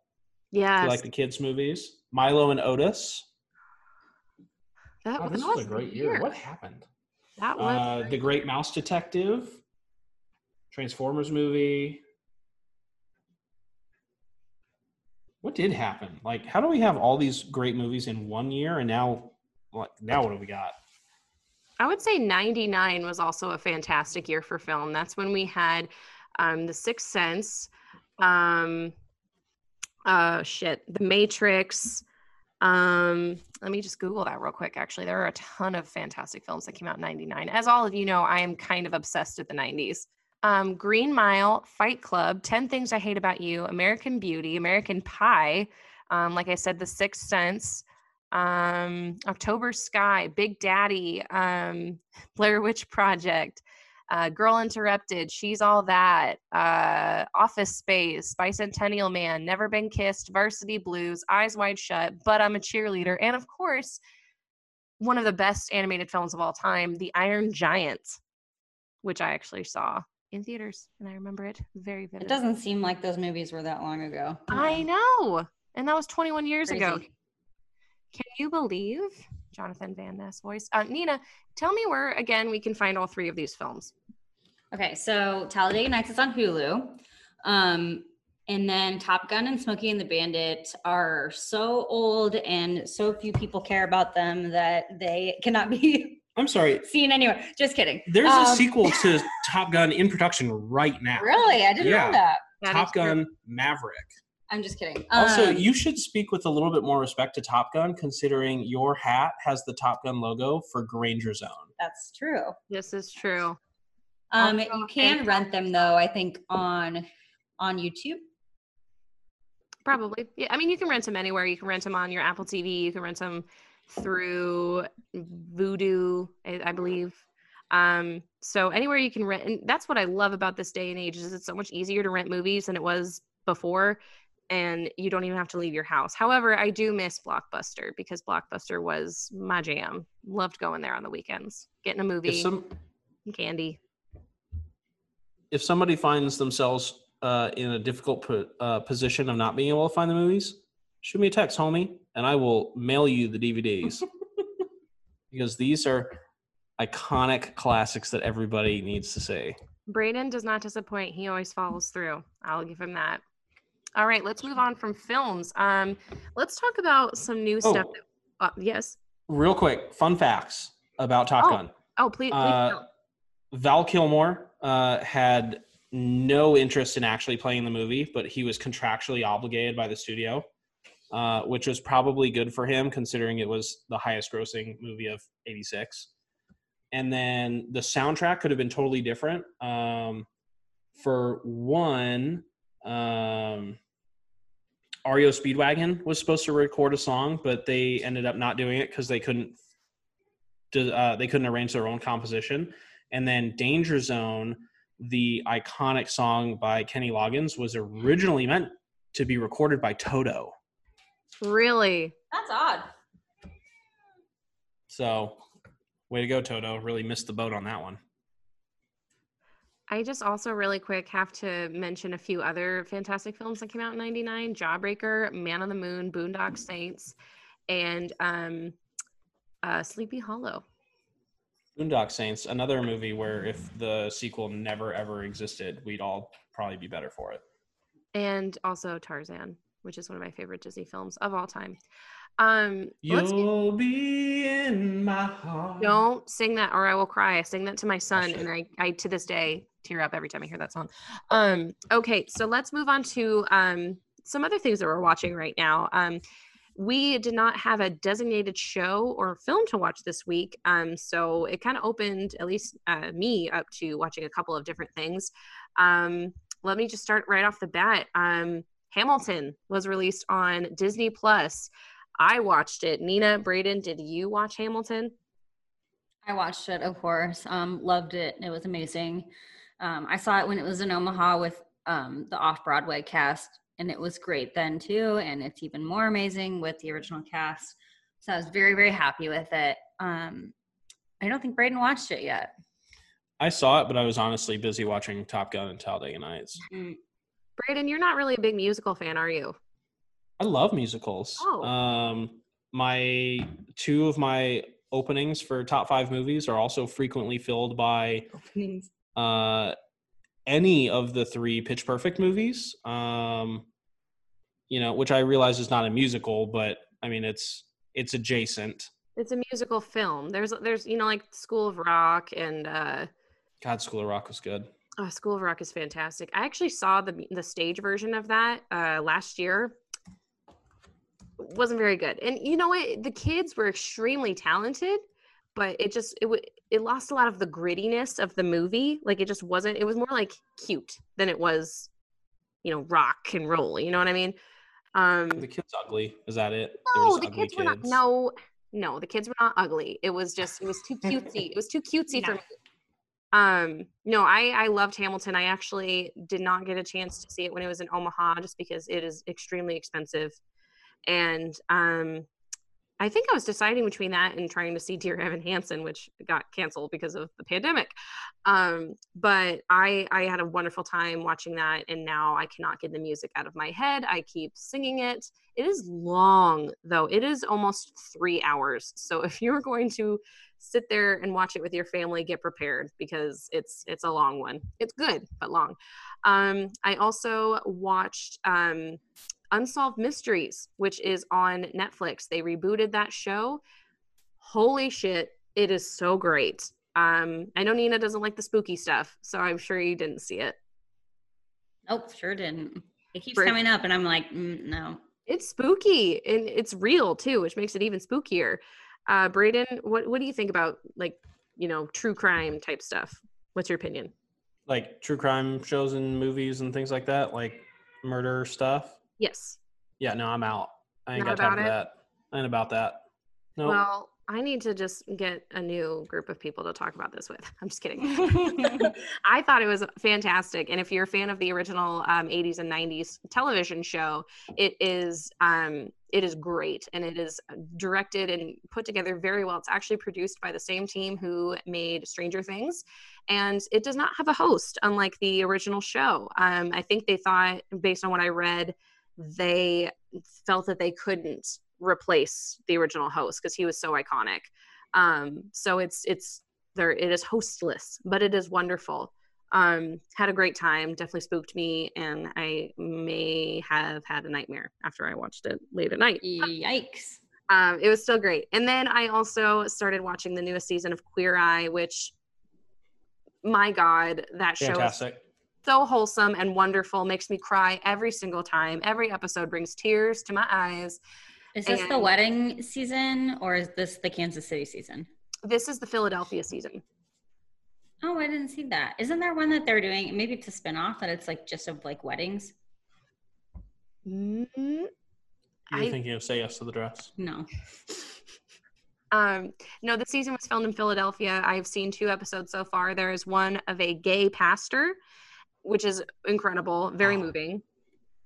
Yeah. Like the kids' movies. Milo and Otis. This was a great year. What happened? That was The Great Mouse Detective. Transformers movie. What did happen? Like, how do we have all these great movies in one year? And now what do we got? I would say 99 was also a fantastic year for film. That's when we had The Sixth Sense, The Matrix. Let me just Google that real quick. Actually, there are a ton of fantastic films that came out in 99. As all of you know, I am kind of obsessed with the 90s. Green Mile, Fight Club, 10 Things I Hate About You, American Beauty, American Pie, like I said, The Sixth Sense, October Sky, Big Daddy, Blair Witch Project, Girl Interrupted, She's All That, Office Space, Bicentennial Man, Never Been Kissed, Varsity Blues, Eyes Wide Shut, But I'm a Cheerleader, and of course, one of the best animated films of all time, The Iron Giant, which I actually saw in theaters, and I remember it very vividly. It doesn't seem like those movies were that long ago. I know, and that was 21 years ago. Can you believe? Jonathan Van Ness voice. Nina, tell me where, again, we can find all three of these films. Okay, so Talladega Nights is on Hulu, and then Top Gun and Smoking the Bandit are so old and so few people care about them that they cannot be... I'm sorry. Seen anywhere. Just kidding. There's a sequel to Top Gun in production right now. Really? I didn't know that. Top Gun Maverick. I'm just kidding. Also, you should speak with a little bit more respect to Top Gun, considering your hat has the Top Gun logo for Granger Zone. That's true. This is true. You can rent them, though, I think, on YouTube. Probably. Yeah. I mean, you can rent them anywhere. You can rent them on your Apple TV. You can rent them... through Voodoo, I believe. So anywhere you can rent, and that's what I love about this day and age is it's so much easier to rent movies than it was before, and you don't even have to leave your house. However, I do miss Blockbuster because Blockbuster was my jam. Loved going there on the weekends, getting a movie, candy. If somebody finds themselves in a difficult position of not being able to find the movies, shoot me a text, homie, and I will mail you the DVDs because these are iconic classics that everybody needs to see. Braden does not disappoint. He always follows through. I'll give him that. All right, let's move on from films. Let's talk about some new stuff. Yes. Real quick, fun facts about Top Gun. Oh, please. Val Kilmer had no interest in actually playing the movie, but he was contractually obligated by the studio. Which was probably good for him considering it was the highest grossing movie of 86. And then the soundtrack could have been totally different. For one, REO Speedwagon was supposed to record a song, but they ended up not doing it because they couldn't arrange their own composition. And then Danger Zone, the iconic song by Kenny Loggins, was originally meant to be recorded by Toto. Really? That's odd. So, way to go, Toto. Really missed the boat on that one. I just also really quick have to mention a few other fantastic films that came out in 99. Jawbreaker, Man on the Moon, Boondock Saints, and Sleepy Hollow. Boondock Saints, another movie where if the sequel never ever existed, we'd all probably be better for it. And also Tarzan, which is one of my favorite Disney films of all time. You'll be in my heart. Don't sing that or I will cry. I sing that to my son and I to this day tear up every time I hear that song. Okay, so let's move on to some other things that we're watching right now. We did not have a designated show or film to watch this week, so it kind of opened at least me up to watching a couple of different things. Let me just start right off the bat. Hamilton was released on Disney Plus. I watched it. Nina, Braden, did you watch Hamilton? I watched it, of course. Loved it. It was amazing. I saw it when it was in Omaha with the off-Broadway cast, and it was great then too. And it's even more amazing with the original cast. So I was very, very happy with it. I don't think Braden watched it yet. I saw it, but I was honestly busy watching Top Gun and Talladega Nights. Mm-hmm. Braden, you're not really a big musical fan, are you? I love musicals. Oh. My two of my openings for top five movies are also frequently filled by any of the three Pitch Perfect movies. You know, which I realize is not a musical, but I mean it's adjacent. It's a musical film. There's you know, like School of Rock and God, School of Rock was good. Oh, School of Rock is fantastic. I actually saw the stage version of that last year. Wasn't very good, and you know what, the kids were extremely talented, but it lost a lot of the grittiness of the movie. Like it was more like cute than it was, you know, rock and roll, you know what I mean? The kids ugly, is that it? No, the kids were not, no the kids were not ugly. It was too cutesy. It was too cutesy for me. No, I loved Hamilton. I actually did not get a chance to see it when it was in Omaha just because it is extremely expensive. And I think I was deciding between that and trying to see Dear Evan Hansen, which got canceled because of the pandemic. But I had a wonderful time watching that, and now I cannot get the music out of my head. I keep singing it. It is long, though. It is almost 3 hours. So if you're going to sit there and watch it with your family, get prepared because it's a long one. It's good, but long. I also watched... Unsolved Mysteries, which is on Netflix. They rebooted that show. Holy shit, it is so great. I know Nina doesn't like the spooky stuff, so I'm sure you didn't see it. Nope, sure didn't. It keeps coming up, and I'm like, no. It's spooky, and it's real, too, which makes it even spookier. Braden, what do you think about, like, you know, true crime type stuff? What's your opinion? Like, true crime shows and movies and things like that? Like, murder stuff? Yes. Yeah, no, I'm out. I ain't got time for that. I ain't about that. No. Nope. Well, I need to just get a new group of people to talk about this with. I'm just kidding. I thought it was fantastic. And if you're a fan of the original 80s and 90s television show, it is great. And it is directed and put together very well. It's actually produced by the same team who made Stranger Things. And it does not have a host, unlike the original show. I think they thought, based on what I read, they felt that they couldn't replace the original host because he was so iconic. So it's there. It is hostless, but it is wonderful. Had a great time. Definitely spooked me, and I may have had a nightmare after I watched it late at night. Yikes! It was still great. And then I also started watching the newest season of Queer Eye, which, my God, that show fantastic. Is so wholesome and wonderful. Makes me cry every single time. Every episode brings tears to my eyes. Is this the wedding season, or is this the Kansas City season? This is the Philadelphia season. Oh, I didn't see that. Isn't there one that they're doing? Maybe it's a spinoff that it's like just of like weddings. Mm-hmm. You're thinking of Say Yes to the Dress. No. No, the season was filmed in Philadelphia. I've seen 2 episodes so far. There is one of a gay pastor, which is incredible. Very moving.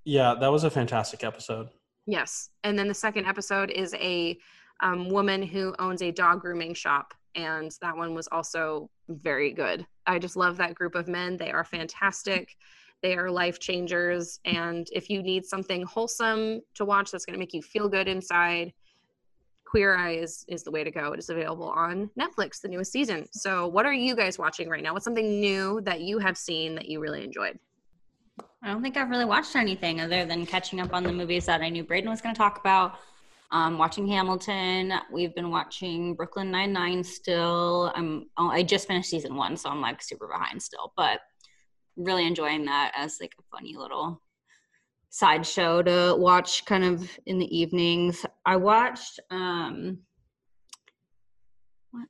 Yeah, that was a fantastic episode. Yes. And then the second episode is a woman who owns a dog grooming shop. And that one was also very good. I just love that group of men. They are fantastic. They are life changers. And if you need something wholesome to watch that's going to make you feel good inside, Queer Eye is the way to go. It is available on Netflix, the newest season. So what are you guys watching right now? What's something new that you have seen that you really enjoyed? I don't think I've really watched anything other than catching up on the movies that I knew Brayden was going to talk about. Watching Hamilton. We've been watching Brooklyn Nine-Nine still. I just finished season 1, so I'm like super behind still, but really enjoying that as like a funny little side show to watch kind of in the evenings. I watched, what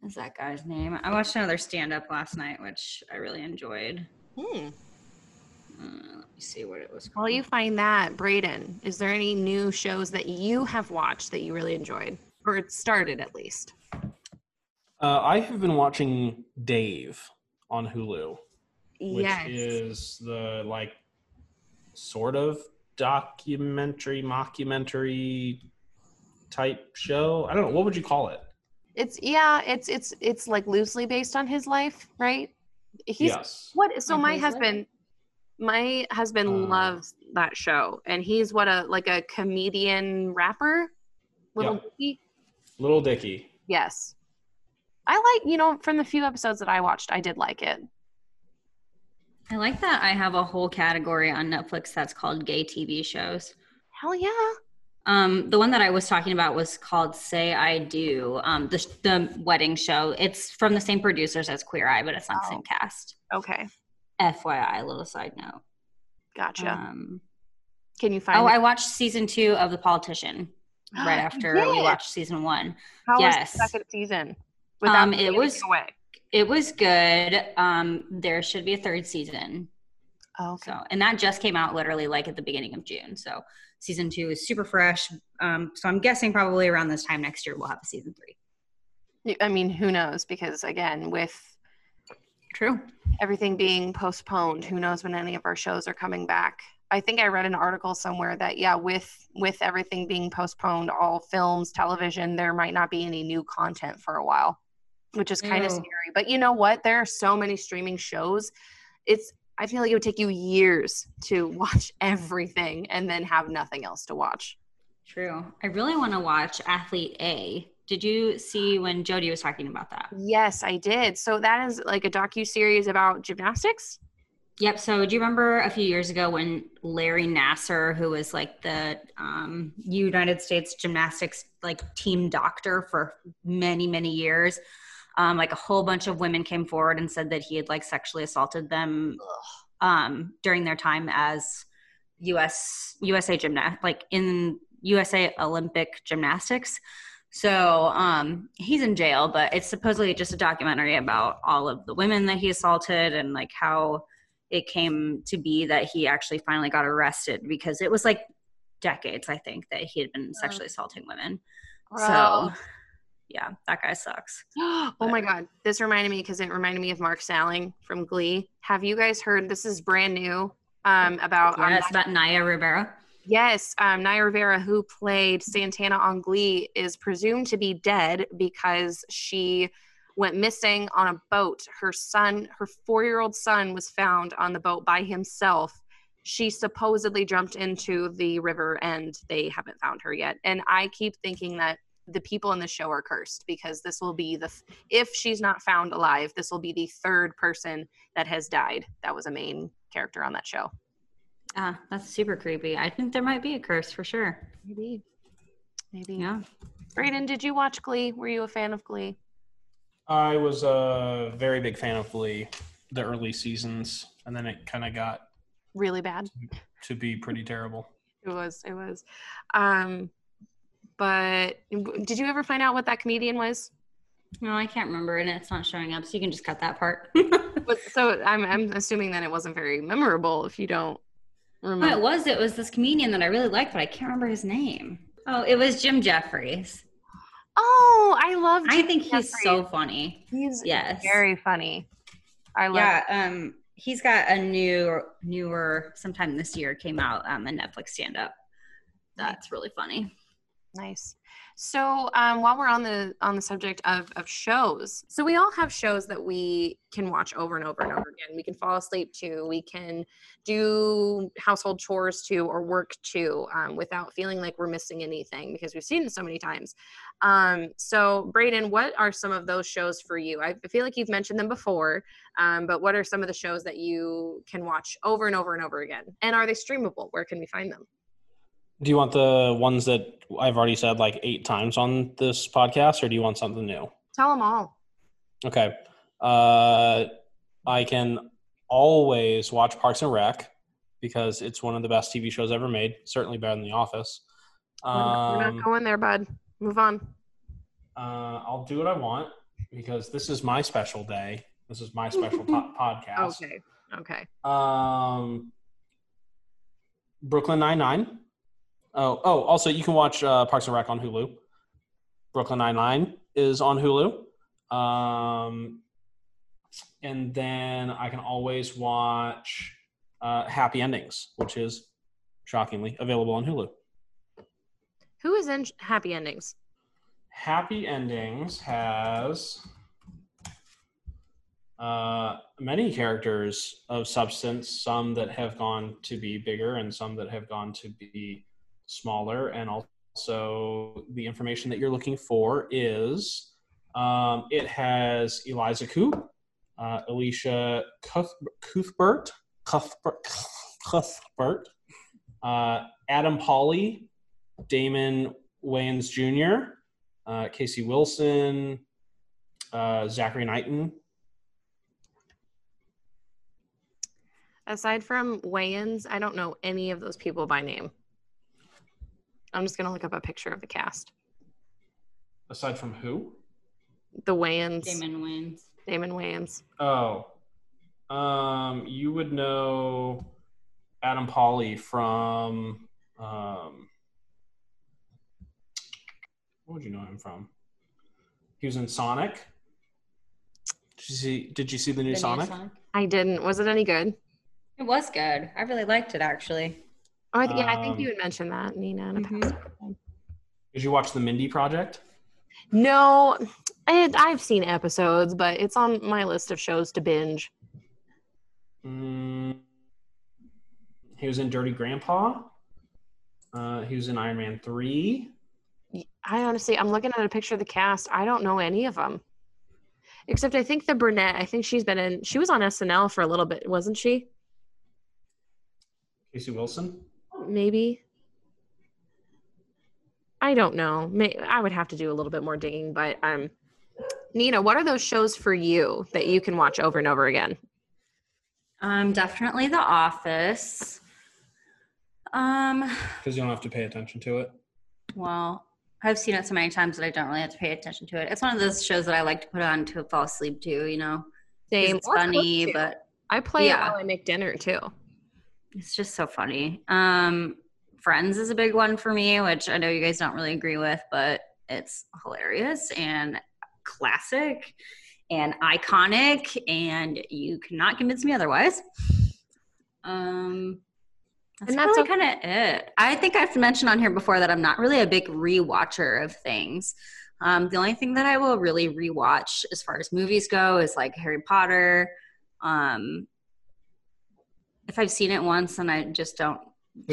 is that guy's name? I watched another stand-up last night, which I really enjoyed. Let me see what it was called. While you find that, Brayden, is there any new shows that you have watched that you really enjoyed? Or it started, at least. I have been watching Dave on Hulu. Yes. Which is the, like, sort of documentary, mockumentary type show. I don't know. What would you call it? It's like loosely based on his life, right? Yes. So my husband loves that show, and he's a comedian rapper, Little Dicky. Little Dicky. Yes, I like, from the few episodes that I watched, I did like it. I like that I have a whole category on Netflix that's called gay TV shows. Hell yeah. The one that I was talking about was called Say I Do, the wedding show. It's from the same producers as Queer Eye, but it's not the same cast. Okay. FYI, little side note. Gotcha. Can you find it? I watched season 2 of The Politician right after we watched season 1. How was the second season? It was good. There should be a third season. Oh, okay. So, and that just came out literally at the beginning of June. So season 2 is super fresh. So I'm guessing probably around this time next year we'll have a season 3. I mean, who knows? Because again, with True. Everything being postponed, who knows when any of our shows are coming back. I think I read an article somewhere that, with everything being postponed, all films, television, there might not be any new content for a while, which is kind of scary. But you know what? There are so many streaming shows. I feel like it would take you years to watch everything and then have nothing else to watch. True. I really want to watch Athlete A. Did you see when Jody was talking about that? Yes, I did. So that is like a docuseries about gymnastics? Yep. So do you remember a few years ago when Larry Nassar, who was the United States gymnastics team doctor for many, many years, a whole bunch of women came forward and said that he had sexually assaulted them during their time as USA Olympic gymnastics. So he's in jail, but it's supposedly just a documentary about all of the women that he assaulted and how it came to be that he actually finally got arrested, because it was decades, I think, that he had been sexually assaulting women. Wow. So yeah, that guy sucks. Oh my God. This reminded me of Mark Salling from Glee. Have you guys heard, this is brand new, about Naya Rivera? Yes, Naya Rivera, who played Santana on Glee, is presumed to be dead because she went missing on a boat. Her 4-year-old son was found on the boat by himself. She supposedly jumped into the river and they haven't found her yet. And I keep thinking that the people in the show are cursed, because this will be if she's not found alive, this will be the third person that has died that was a main character on that show. That's super creepy. I think there might be a curse for sure. Maybe. Yeah. Brayden, did you watch Glee? Were you a fan of Glee? I was a very big fan of Glee, the early seasons, and then it kind of got really bad to be pretty terrible. It was. But did you ever find out what that comedian was? No, I can't remember, and it's not showing up, so you can just cut that part. So I'm assuming that it wasn't very memorable if you don't. Well, it was this comedian that I really liked, but I can't remember his name. Oh, it was Jim Jeffries. Oh, I love Jim. I think Jeffries. He's so funny. He's very funny. I love him. He's got a newer sometime this year came out, a Netflix stand-up. That's really funny. Nice. So while we're on the subject of shows, so we all have shows that we can watch over and over and over again. We can fall asleep to, we can do household chores to, or work to, without feeling like we're missing anything because we've seen it so many times. So Brayden, what are some of those shows for you? I feel like you've mentioned them before, but what are some of the shows that you can watch over and over and over again? And are they streamable? Where can we find them? Do you want the ones that I've already said like 8 times on this podcast, or do you want something new? Tell them all. Okay. I can always watch Parks and Rec because it's one of the best TV shows ever made. Certainly better than The Office. We're not going there, bud. Move on. I'll do what I want because this is my special day. This is my special podcast. Okay. Okay. Brooklyn Nine-Nine. Oh, also, you can watch Parks and Rec on Hulu. Brooklyn Nine-Nine is on Hulu. And then I can always watch Happy Endings, which is shockingly available on Hulu. Who is in Happy Endings? Happy Endings has many characters of substance, some that have gone to be bigger and some that have gone to be smaller, and also the information that you're looking for is it has Eliza Coop, Alicia Cuthbert, Adam Pally, Damon Wayans Jr., Casey Wilson, Zachary Knighton. Aside from Wayans, I don't know any of those people by name. I'm just going to look up a picture of the cast. Aside from who? The Wayans. Damon Wayans. Oh. You would know Adam Pally from... what would you know him from? He was in Sonic. Did you see the new Sonic? I didn't. Was it any good? It was good. I really liked it, actually. Oh, I think you had mentioned that, Nina. In a past episode. Did you watch The Mindy Project? No. I've seen episodes, but it's on my list of shows to binge. He was in Dirty Grandpa. He was in Iron Man 3. I'm looking at a picture of the cast. I don't know any of them. Except I think the brunette, she was on SNL for a little bit, wasn't she? Casey Wilson? Maybe. I don't know. I would have to do a little bit more digging, but Nina, what are those shows for you that you can watch over and over again? Definitely The Office. Because you don't have to pay attention to it. Well, I've seen it so many times that I don't really have to pay attention to it. It's one of those shows that I like to put on to fall asleep to, you know? Same. It's funny, but... I play it while I make dinner, too. It's just so funny. Friends is a big one for me, which I know you guys don't really agree with, but it's hilarious and classic and iconic, and you cannot convince me otherwise. That's kind of it. I think I've mentioned on here before that I'm not really a big rewatcher of things. The only thing that I will really rewatch as far as movies go is like Harry Potter. If I've seen it once and I just don't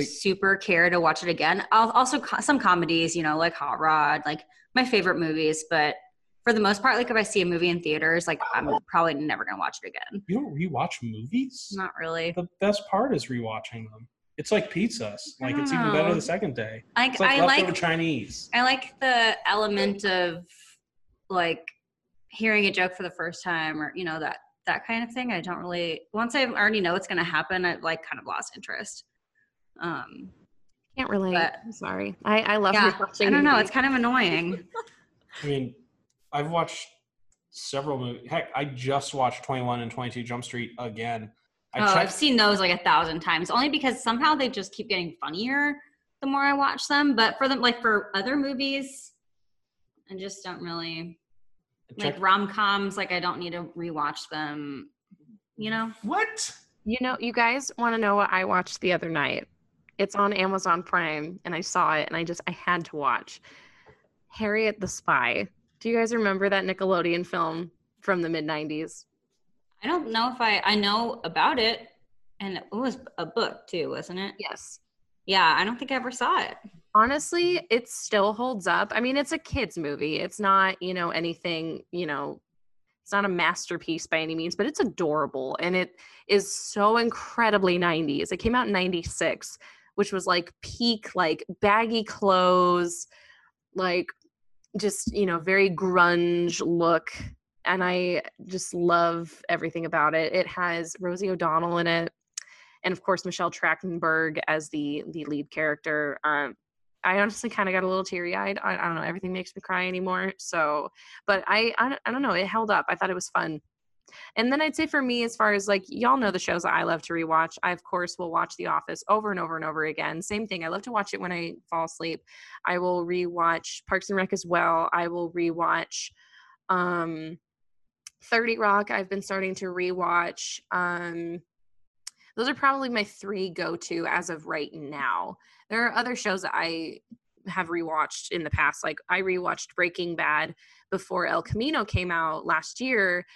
super care to watch it again. I'll also some comedies, you know, like Hot Rod, like my favorite movies. But for the most part, like if I see a movie in theaters, like I'm probably never going to watch it again. You don't rewatch movies? Not really. The best part is rewatching them. It's like pizzas. Like it's even better the second day. It's like leftover Chinese. I like the element of like hearing a joke for the first time, or, you know, that kind of thing. I don't really, once I already know what's going to happen, I've like kind of lost interest. Can't relate. I'm sorry. I love watching. I don't know. It's kind of annoying. I mean, I've watched several movies. Heck, I just watched 21 and 22 Jump Street again. I've seen those like 1,000 times only because somehow they just keep getting funnier the more I watch them. But for them, like for other movies, I just don't really. Like rom-coms, like I don't need to rewatch them, you know? What? You know, you guys want to know what I watched the other night. It's on Amazon Prime, and I saw it, and I had to watch. Harriet the Spy. Do you guys remember that Nickelodeon film from the mid-90s? I don't know if I know about it, and it was a book too, wasn't it? Yes. Yeah, I don't think I ever saw it. Honestly, it still holds up. I mean, it's a kid's movie. It's not, anything, it's not a masterpiece by any means, but it's adorable. And it is so incredibly 90s. It came out in 96, which was like peak, like baggy clothes, like just, very grunge look. And I just love everything about it. It has Rosie O'Donnell in it. And of course, Michelle Trachtenberg as the lead character. I honestly kind of got a little teary-eyed. I don't know. Everything makes me cry anymore. So, but I don't know. It held up. I thought it was fun. And then I'd say for me, as far as like, y'all know the shows that I love to rewatch. I, of course, will watch The Office over and over and over again. Same thing. I love to watch it when I fall asleep. I will rewatch Parks and Rec as well. I will rewatch 30 Rock. I've been starting to rewatch. Those are probably my three go-to as of right now. There are other shows that I have rewatched in the past. Like I rewatched Breaking Bad before El Camino came out last year,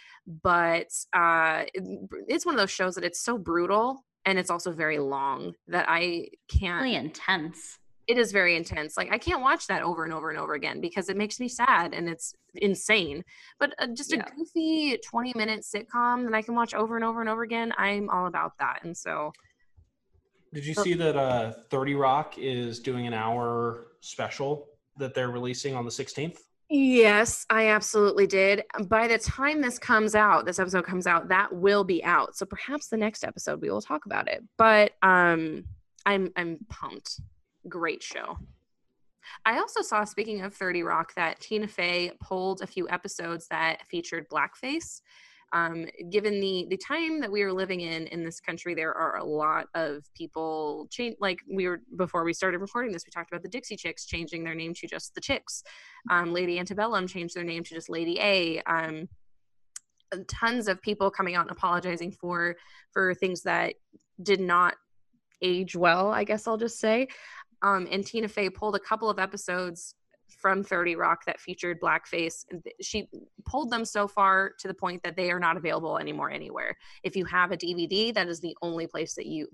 but it's one of those shows that it's so brutal and it's also very long that I can't. Really intense. It is very intense. Like I can't watch that over and over and over again because it makes me sad and it's insane. But just a goofy 20-minute sitcom that I can watch over and over and over again, I'm all about that. And so, did you see that 30 Rock is doing an hour special that they're releasing on the 16th? Yes, I absolutely did. By the time this episode comes out, that will be out. So perhaps the next episode we will talk about it. But I'm pumped. Great show. I also saw, speaking of 30 Rock, that Tina Fey pulled a few episodes that featured blackface. Given the time that we were living in this country, there are a lot of people before we started recording this, we talked about the Dixie Chicks changing their name to just the Chicks. Lady Antebellum changed their name to just Lady A. Tons of people coming out and apologizing for things that did not age well, I guess I'll just say. And Tina Fey pulled a couple of episodes from 30 Rock that featured blackface. She pulled them so far to the point that they are not available anymore anywhere. If you have a DVD, that is the only place that you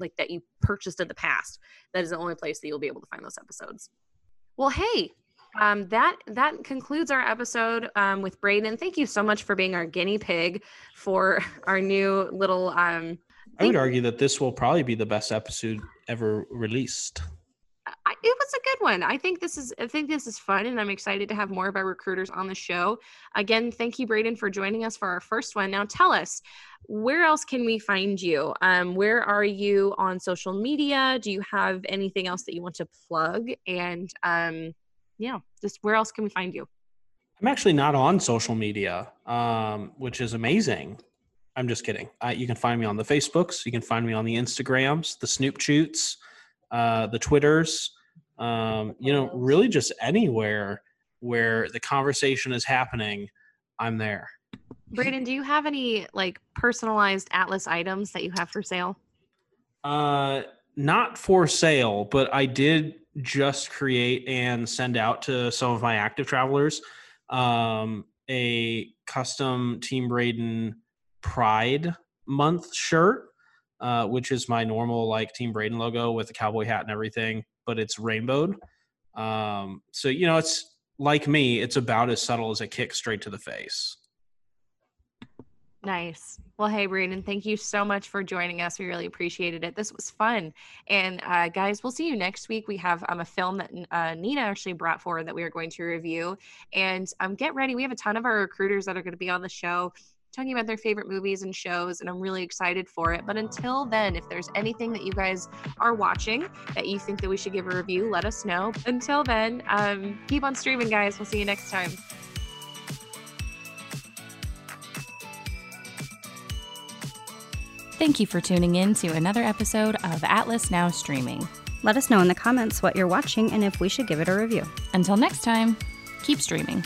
purchased in the past. That is the only place that you'll be able to find those episodes. Well, hey, that concludes our episode with Brayden. Thank you so much for being our guinea pig for our new little I would argue that this will probably be the best episode ever released. It was a good one. I think this is fun, and I'm excited to have more of our recruiters on the show. Again, thank you, Brayden, for joining us for our first one. Now tell us, where else can we find you? Where are you on social media? Do you have anything else that you want to plug? And just where else can we find you? I'm actually not on social media, which is amazing. I'm just kidding. You can find me on the Facebooks. You can find me on the Instagrams, the Snoopchoots, the Twitters, really just anywhere where the conversation is happening, I'm there. Brayden, do you have any personalized Atlas items that you have for sale? Not for sale, but I did just create and send out to some of my active travelers a custom Team Brayden Pride Month shirt, which is my normal Team Brayden logo with a cowboy hat and everything, but it's rainbowed. So it's like me, it's about as subtle as a kick straight to the face. Nice. Well, hey, Brayden, thank you so much for joining us. We really appreciated it. This was fun. And guys, we'll see you next week. We have a film that Nina actually brought forward that we are going to review. And get ready. We have a ton of our recruiters that are going to be on the show talking about their favorite movies and shows, and I'm really excited for it. But until then, if there's anything that you guys are watching that you think that we should give a review, let us know. Until then, keep on streaming, guys. We'll see you next time. Thank you for tuning in to another episode of Atlas Now Streaming. Let us know in the comments what you're watching and if we should give it a review. Until next time, keep streaming.